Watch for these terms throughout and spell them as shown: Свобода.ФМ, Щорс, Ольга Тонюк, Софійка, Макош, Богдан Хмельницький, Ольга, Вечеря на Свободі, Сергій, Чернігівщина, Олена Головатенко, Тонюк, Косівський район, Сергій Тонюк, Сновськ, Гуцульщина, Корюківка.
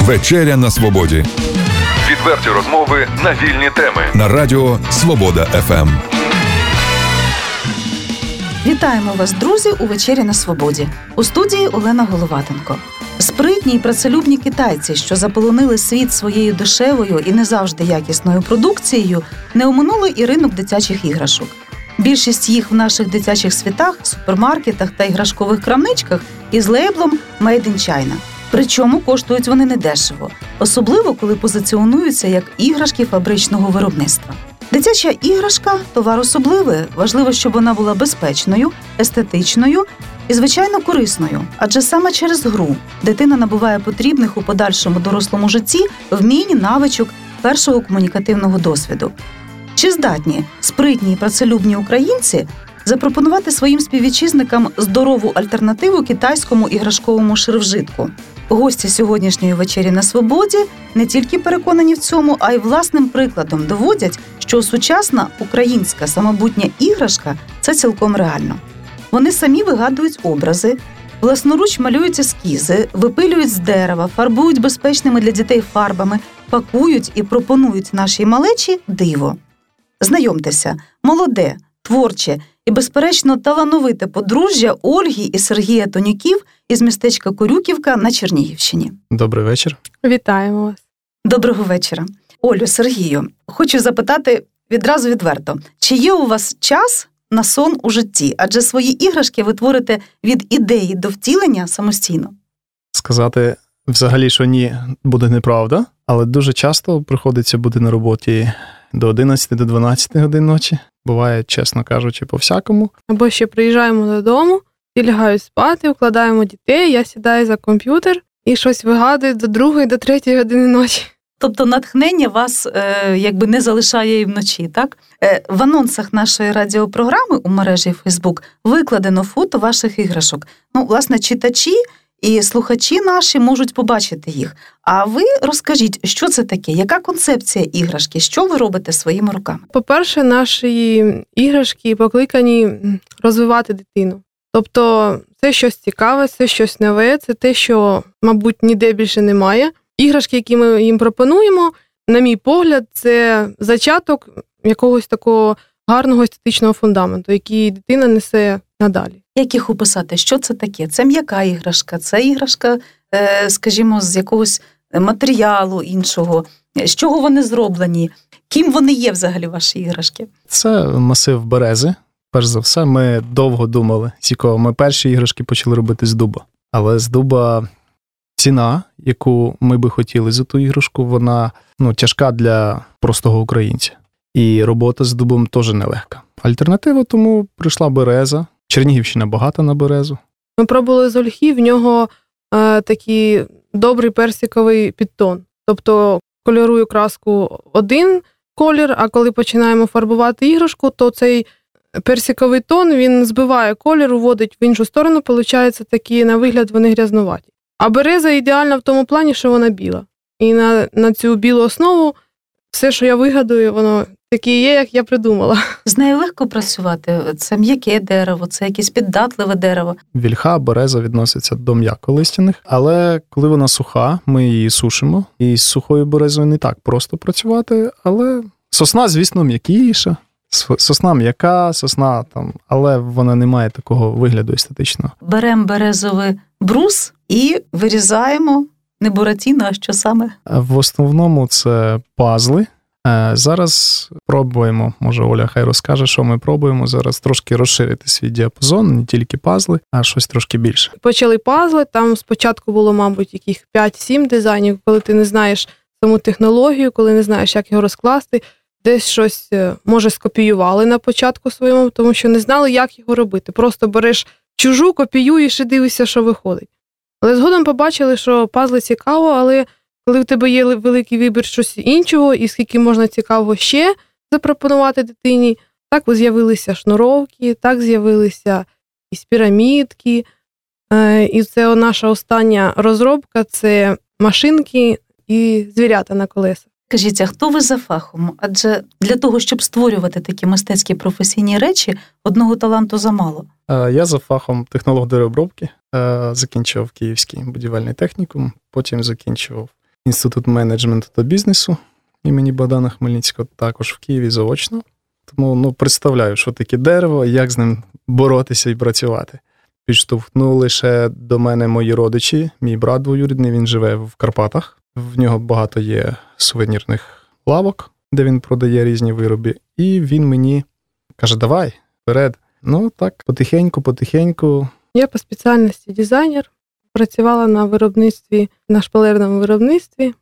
Вечеря на Свободі. Відверті розмови на вільні теми. На радіо Свобода.ФМ. Вітаємо вас, друзі, у «Вечері на Свободі». У студії Олена Головатенко. Спритні й працелюбні китайці, що заполонили світ своєю дешевою і не завжди якісною продукцією, не оминули і ринок дитячих іграшок. Більшість їх в наших дитячих світах, супермаркетах та іграшкових крамничках із лейблом «Made in China». Причому коштують вони недешево, особливо коли позиціонуються як іграшки фабричного виробництва. Дитяча іграшка – товар особливий. Важливо, щоб вона була безпечною, естетичною і, звичайно, корисною. Адже саме через гру дитина набуває потрібних у подальшому дорослому житті вмінь, навичок, першого комунікативного досвіду. Чи здатні спритні і працелюбні українці запропонувати своїм співвітчизникам здорову альтернативу китайському іграшковому ширвжитку? Гості сьогоднішньої «Вечері на Свободі» не тільки переконані в цьому, а й власним прикладом доводять, що сучасна українська самобутня іграшка – це цілком реально. Вони самі вигадують образи, власноруч малюють ескізи, випилюють з дерева, фарбують безпечними для дітей фарбами, пакують і пропонують нашій малечі диво. Знайомтеся, молоде, творче і, безперечно, талановите подружжя Ольги і Сергія Тонюків із містечка Корюківка на Чернігівщині. Добрий вечір. Вітаємо вас. Доброго вечора. Олю, Сергію, хочу запитати відразу відверто, чи є у вас час на сон у житті? Адже свої іграшки ви творите від ідеї до втілення самостійно. Сказати взагалі, що ні, буде неправда, але дуже часто приходиться бути на роботі до 11, до 12 годин ночі. Буває, чесно кажучи, по-всякому. Або ще приїжджаємо додому, всі лягають спати, укладаємо дітей, я сідаю за комп'ютер і щось вигадую до 2, до 3 години ночі. Тобто натхнення вас якби не залишає і вночі, так? В анонсах нашої радіопрограми у мережі Facebook викладено фото ваших іграшок. Ну, власне, читачі і слухачі наші можуть побачити їх. А ви розкажіть, що це таке? Яка концепція іграшки? Що ви робите своїми руками? По-перше, наші іграшки покликані розвивати дитину. Тобто це щось цікаве, це щось нове, це те, що, мабуть, ніде більше немає. Іграшки, які ми їм пропонуємо, на мій погляд, це зачаток якогось такого гарного естетичного фундаменту, який дитина несе надалі. Як їх описати? Що це таке? Це м'яка іграшка, це іграшка, скажімо, з якогось матеріалу іншого. З чого вони зроблені? Ким вони є взагалі, ваші іграшки? Це масив берези. Перш за все, ми довго думали, з якого ми перші іграшки почали робити з дуба. Але з дуба ціна, яку ми би хотіли за ту іграшку, вона тяжка для простого українця. І робота з дубом теж нелегка. Альтернатива тому прийшла береза. Чернігівщина багата на березу. Ми пробували з ольхи, в нього такий добрий персиковий підтон. Тобто кольорую краску один колір, а коли починаємо фарбувати іграшку, то цей персиковий тон, він збиває колір, уводить в іншу сторону, виходить такі, на вигляд, вони грязнуваті. А береза ідеальна в тому плані, що вона біла. І на цю білу основу все, що я вигадую, воно такі є, як я придумала. З нею легко працювати? Це м'яке дерево, це якесь піддатливе дерево. Вільха, береза відноситься до м'яколистяних, але коли вона суха, ми її сушимо. І з сухою березою не так просто працювати, але сосна, звісно, м'якіша. Сосна м'яка, сосна там, але вона не має такого вигляду естетичного. Беремо березовий брус і вирізаємо не буратіно, а що саме? В основному це пазли. Зараз пробуємо, може Оля хай розкаже, що ми пробуємо зараз трошки розширити свій діапазон, не тільки пазли, а щось трошки більше. Почали пазли, там спочатку було, мабуть, яких 5-7 дизайнів, коли ти не знаєш саму технологію, коли не знаєш, як його розкласти, десь щось, може, скопіювали на початку своєму, тому що не знали, як його робити. Просто береш чужу, копіюєш і дивишся, що виходить. Але згодом побачили, що пазли цікаво, але коли в тебе є великий вибір щось іншого і скільки можна цікавого ще запропонувати дитині, так з'явилися шнуровки, так з'явилися і пірамідки. І це наша остання розробка – це машинки і звірята на колесах. Скажіть, а хто ви за фахом? Адже для того, щоб створювати такі мистецькі професійні речі, одного таланту замало. Я за фахом технолог деревообробки. Закінчував Київський будівельний технікум, потім закінчував Інститут менеджменту та бізнесу імені Богдана Хмельницького, також в Києві заочно. Тому представляю, що таке дерево, як з ним боротися і працювати. Підштовхнули ще до мене мої родичі, мій брат двоюрідний, він живе в Карпатах. В нього багато є сувенірних лавок, де він продає різні вироби. І він мені каже, давай, вперед. Так, потихеньку. Я по спеціальності дизайнер. Працювала на виробництві, на шпалерному виробництві.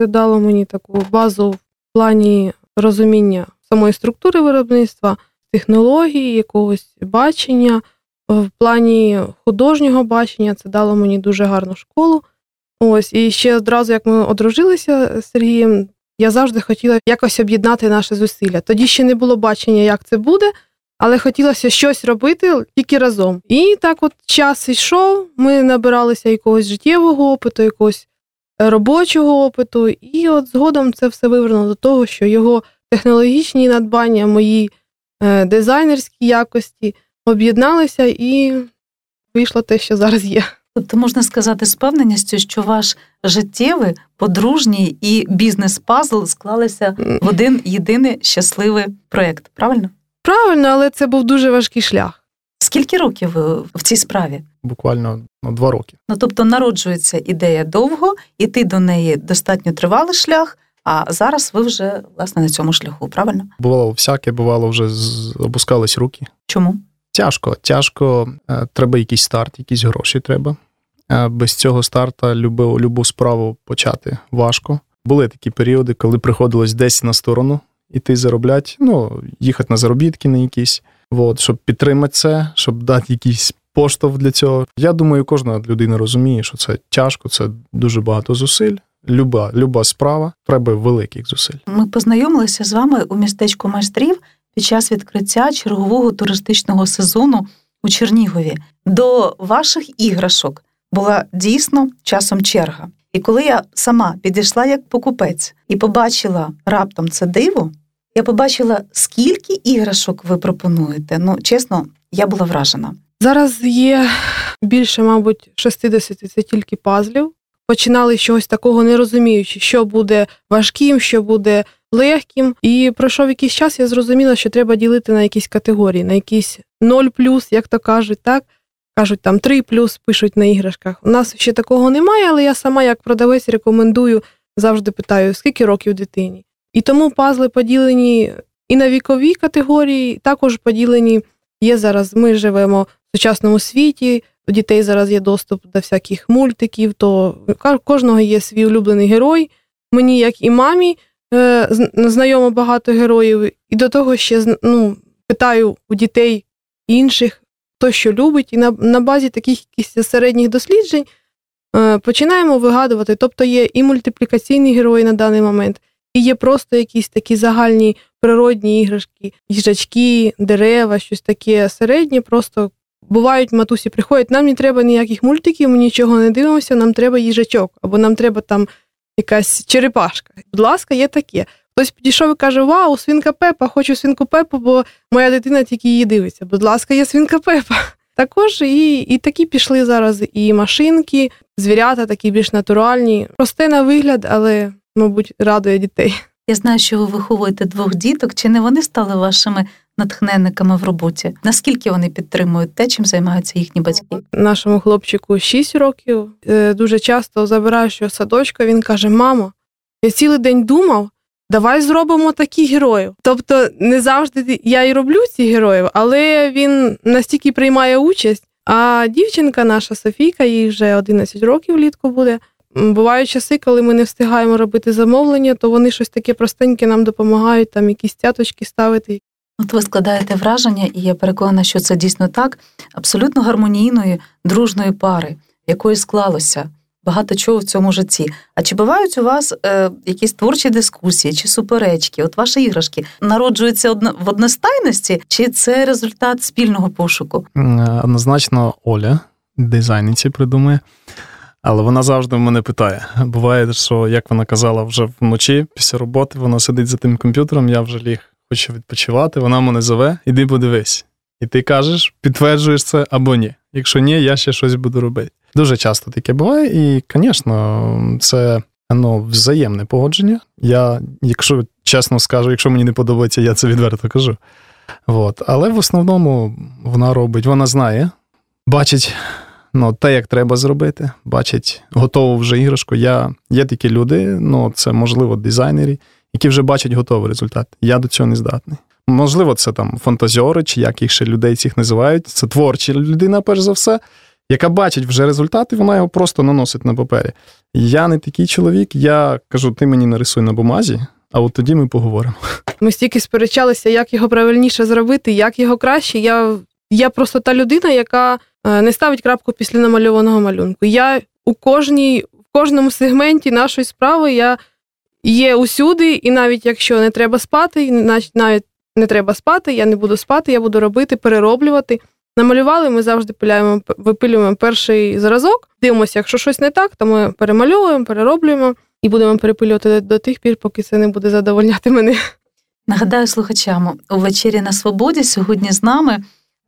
Це дало мені таку базу в плані розуміння самої структури виробництва, технології, якогось бачення. В плані художнього бачення це дало мені дуже гарну школу. І ще одразу, як ми одружилися з Сергієм, я завжди хотіла якось об'єднати наші зусилля. Тоді ще не було бачення, як це буде, але хотілося щось робити тільки разом. І так от час йшов, ми набиралися якогось життєвого опиту, якогось робочого опиту, і от згодом це все вивернуло до того, що його технологічні надбання, мої дизайнерські якості об'єдналися і вийшло те, що зараз є. Тобто можна сказати з певненістю, що ваш життєвий, подружній і бізнес-пазл склалися в один єдиний щасливий проєкт, правильно? Правильно, але це був дуже важкий шлях. Скільки років ви в цій справі? Буквально 2 роки. Тобто народжується ідея довго, іти до неї достатньо тривалий шлях, а зараз ви вже, власне, на цьому шляху, правильно? Бувало всяке, вже опускались руки. Чому? Тяжко. Треба якийсь старт, якісь гроші треба. Без цього старта любу справу почати важко. Були такі періоди, коли приходилось десь на сторону іти заробляти, їхати на заробітки на якісь, щоб підтримати це, щоб дати якийсь поштовх для цього. Я думаю, кожна людина розуміє, що це тяжко, це дуже багато зусиль. Люба справа, треба великих зусиль. Ми познайомилися з вами у містечку майстрів під час відкриття чергового туристичного сезону у Чернігові. До ваших іграшок була дійсно часом черга. І коли я сама підійшла як покупець і побачила раптом це диво, я побачила, скільки іграшок ви пропонуєте. Чесно, я була вражена. Зараз є більше, мабуть, 60, це тільки пазлів. Починали з чогось такого, не розуміючи, що буде важким, що буде легким. І пройшов якийсь час, я зрозуміла, що треба ділити на якісь категорії, на якісь 0+, як то кажуть, так? Кажуть, там 3+, пишуть на іграшках. У нас ще такого немає, але я сама, як продавець, рекомендую, завжди питаю, скільки років дитині. І тому пазли поділені і на вікові категорії, також поділені є зараз. Ми живемо в сучасному світі, у дітей зараз є доступ до всяких мультиків, то кожного є свій улюблений герой. Мені, як і мамі, знайомо багато героїв. І до того ще питаю у дітей інших, хто що любить. І на базі таких якихось середніх досліджень починаємо вигадувати. Тобто є і мультиплікаційні герої на даний момент, і є просто якісь такі загальні природні іграшки, їжачки, дерева, щось таке середнє, просто... Бувають, матусі приходять, нам не треба ніяких мультиків, ми нічого не дивимося, нам треба їжачок, або нам треба там якась черепашка. Будь ласка, є таке. Хтось підійшов і каже, вау, свинка Пепа, хочу свинку Пепу, бо моя дитина тільки її дивиться. Будь ласка, є свинка Пепа. Також і такі пішли зараз і машинки, звірята такі більш натуральні. Просте на вигляд, але, мабуть, радує дітей. Я знаю, що ви виховуєте 2 діток, чи не вони стали вашими натхненниками в роботі? Наскільки вони підтримують те, чим займаються їхні батьки? Нашому хлопчику 6 років. Дуже часто забираю його з садочка, він каже, мамо, я цілий день думав, давай зробимо таких героїв. Тобто не завжди я і роблю ці героїв, але він настільки приймає участь. А дівчинка наша Софійка, їй вже 11 років влітку буде. Бувають часи, коли ми не встигаємо робити замовлення, то вони щось таке простеньке нам допомагають, там якісь цяточки ставити. От ви складаєте враження, і я переконана, що це дійсно так, абсолютно гармонійної, дружної пари, якої склалося багато чого в цьому житті. А чи бувають у вас якісь творчі дискусії чи суперечки? От ваші іграшки народжуються в одностайності, чи це результат спільного пошуку? Однозначно Оля, дизайнерці, придумує. Але вона завжди мене питає. Буває, що, як вона казала, вже вночі, після роботи, вона сидить за тим комп'ютером, я вже ліг, хочу відпочивати, вона мене зове, іди подивись. І ти кажеш, підтверджуєш це або ні. Якщо ні, я ще щось буду робити. Дуже часто таке буває, і, звісно, це взаємне погодження. Я, якщо чесно скажу, якщо мені не подобається, я це відверто кажу. Але в основному вона робить, вона знає, бачить те, як треба зробити, бачить готову вже іграшку. Є такі люди, це, можливо, дизайнери, які вже бачать готовий результат. Я до цього не здатний. Можливо, це фантазіори, чи як їх ще людей цих називають. Це творча людина, перш за все, яка бачить вже результат, і вона його просто наносить на папері. Я не такий чоловік, я кажу, ти мені нарисуй на бумазі, а от тоді ми поговоримо. Ми стільки сперечалися, як його правильніше зробити, як його краще. Я просто та людина, яка не ставить крапку після намальованого малюнку. Я в кожному сегменті нашої справи, я є усюди, і навіть якщо не треба спати, я не буду спати, я буду робити, перероблювати. Намалювали, ми завжди випилюємо перший зразок, дивимося, якщо щось не так, то ми перемальовуємо, перероблюємо і будемо перепилювати до тих пір, поки це не буде задовольняти мене. Нагадаю слухачам, у «Вечері на Свободі» сьогодні з нами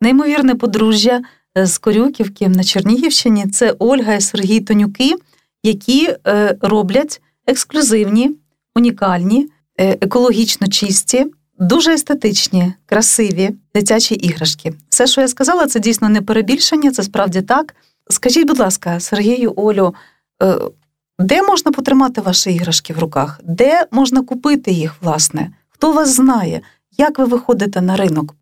неймовірне подружжя з Корюківки на Чернігівщині. Це Ольга і Сергій Тонюки, які роблять ексклюзивні, унікальні, екологічно чисті, дуже естетичні, красиві дитячі іграшки. Все, що я сказала, це дійсно не перебільшення, це справді так. Скажіть, будь ласка, Сергію, Олю, де можна потримати ваші іграшки в руках? Де можна купити їх, власне? Хто вас знає? Як ви виходите на ринок?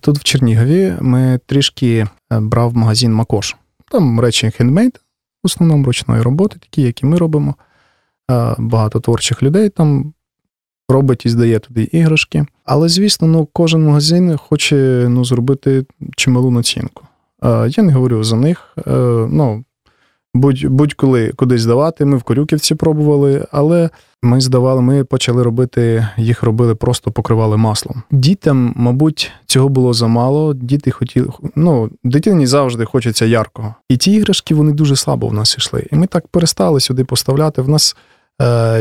Тут в Чернігові ми трішки брав магазин «Макош». Там речі хендмейд, в основному ручної роботи, такі, які ми робимо. Багато творчих людей там робить і здає туди іграшки. Але, звісно, кожен магазин хоче зробити чималу націнку. Я не говорю за них. Будь-коли кудись здавати. Ми в Корюківці пробували, але ми почали робити, їх робили, просто покривали маслом. Дітям, мабуть, цього було замало. Діти хотіли, дитині завжди хочеться яркого. І ті іграшки, вони дуже слабо в нас йшли. І ми так перестали сюди поставляти. В нас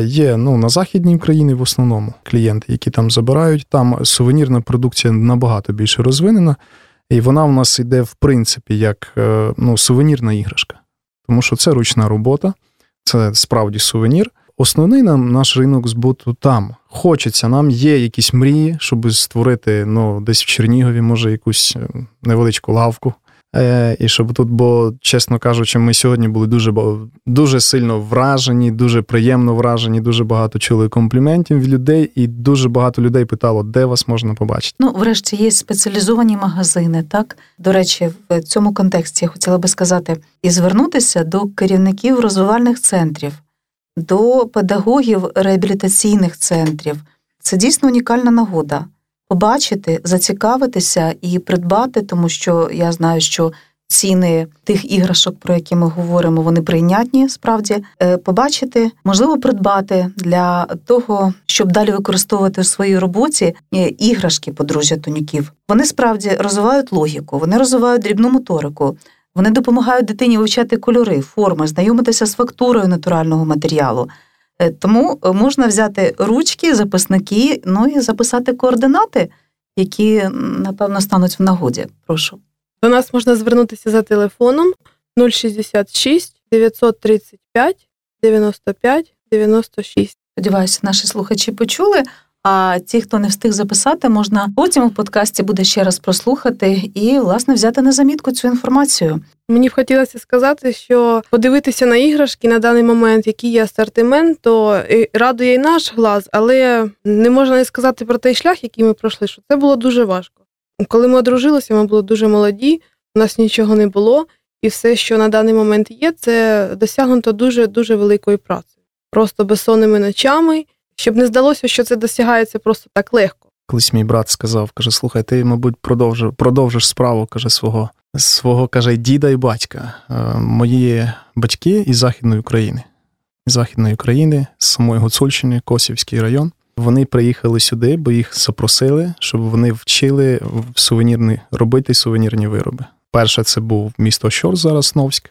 є, на Західній Україні в основному клієнти, які там забирають. Там сувенірна продукція набагато більше розвинена. І вона в нас йде, в принципі, як, сувенірна іграшка. Тому що це ручна робота, це справді сувенір. Основний наш ринок збуту там. Хочеться нам, є якісь мрії, щоб створити, десь в Чернігові, може, якусь невеличку лавку. І щоб тут, бо, чесно кажучи, ми сьогодні були дуже, дуже сильно вражені, дуже приємно вражені, дуже багато чули компліментів від людей, і дуже багато людей питало, де вас можна побачити. Врешті, є спеціалізовані магазини, так? До речі, в цьому контексті я хотіла би сказати і звернутися до керівників розвивальних центрів, до педагогів реабілітаційних центрів. Це дійсно унікальна нагода. Побачити, зацікавитися і придбати, тому що я знаю, що ціни тих іграшок, про які ми говоримо, вони прийнятні, справді. Побачити, можливо, придбати для того, щоб далі використовувати в своїй роботі іграшки подружжя Тонюків. Вони справді розвивають логіку, вони розвивають дрібну моторику, вони допомагають дитині вивчати кольори, форми, знайомитися з фактурою натурального матеріалу. Тому можна взяти ручки, записники, і записати координати, які, напевно, стануть в нагоді. Прошу. До нас можна звернутися за телефоном 066 935 95 96. Сподіваюся, наші слухачі почули, а ті, хто не встиг записати, можна потім у подкасті буде ще раз прослухати і, власне, взяти на замітку цю інформацію. Мені б хотілося сказати, що подивитися на іграшки на даний момент, який є асортимент, то радує і наш глаз, але не можна не сказати про той шлях, який ми пройшли, що це було дуже важко. Коли ми одружилися, ми були дуже молоді, у нас нічого не було, і все, що на даний момент є, це досягнуто дуже-дуже великою працею. Просто безсонними ночами, щоб не здалося, що це досягається просто так легко. Колись мій брат сказав, каже, слухай, ти, мабуть, продовжиш справу, каже, свого діда і батька. Мої батьки із Західної України. З самої Гуцульщини, Косівський район. Вони приїхали сюди, бо їх запросили, щоб вони вчили робити сувенірні вироби. Перше це був місто Щорс, зараз Сновськ.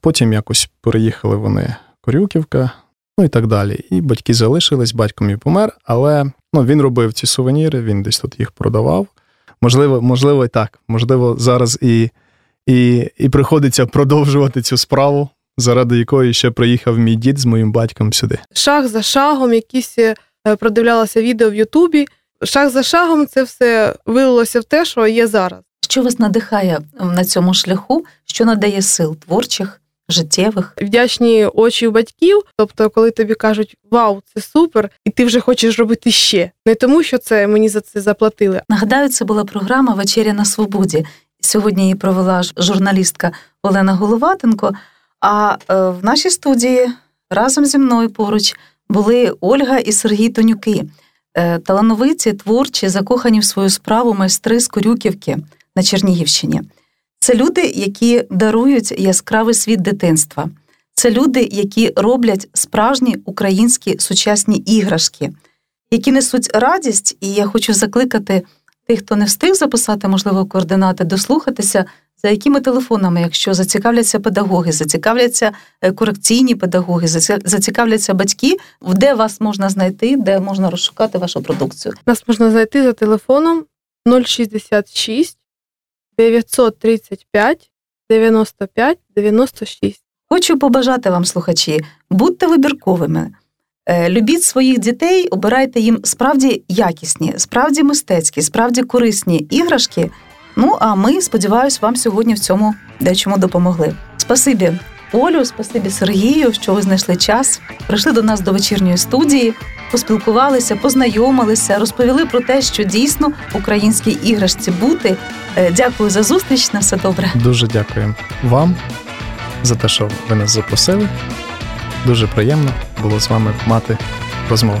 Потім якось переїхали вони Корюківка, і так далі. І батьки залишились, батько мій помер, але він робив ці сувеніри, він десь тут їх продавав. Можливо, і так. Можливо, зараз і приходиться продовжувати цю справу, заради якої ще приїхав мій дід з моїм батьком сюди. Шаг за шагом, якісь продивлялася відео в Ютубі. Шаг за шагом це все вилилося в те, що є зараз. Що вас надихає на цьому шляху? Що надає сил творчих, життєвих? Вдячні очі батьків. Тобто, коли тобі кажуть «Вау, це супер!» і ти вже хочеш робити ще. Не тому, що це мені за це заплатили. Нагадаю, це була програма «Вечеря на свободі». Сьогодні її провела журналістка Олена Головатенко. А в нашій студії разом зі мною поруч були Ольга і Сергій Тонюки. Талановиті, творчі, закохані в свою справу майстри з Корюківки на Чернігівщині. Це люди, які дарують яскравий світ дитинства. Це люди, які роблять справжні українські сучасні іграшки, які несуть радість. І я хочу закликати тих, хто не встиг записати, можливо, координати, дослухатися, за якими телефонами, якщо зацікавляться педагоги, зацікавляться корекційні педагоги, зацікавляться батьки, де вас можна знайти, де можна розшукати вашу продукцію? Нас можна знайти за телефоном 066 935 95 96. Хочу побажати вам, слухачі, будьте вибірковими. Любіть своїх дітей, обирайте їм справді якісні, справді мистецькі, справді корисні іграшки. Ну, а ми, сподіваюся, вам сьогодні в цьому дечому допомогли. Спасибі, Олю, спасибі Сергію, що ви знайшли час, прийшли до нас до вечірньої студії, поспілкувалися, познайомилися, розповіли про те, що дійсно українські іграшці бути. Дякую за зустріч, на все добре. Дуже дякую вам за те, що ви нас запросили. Дуже приємно було з вами мати розмову.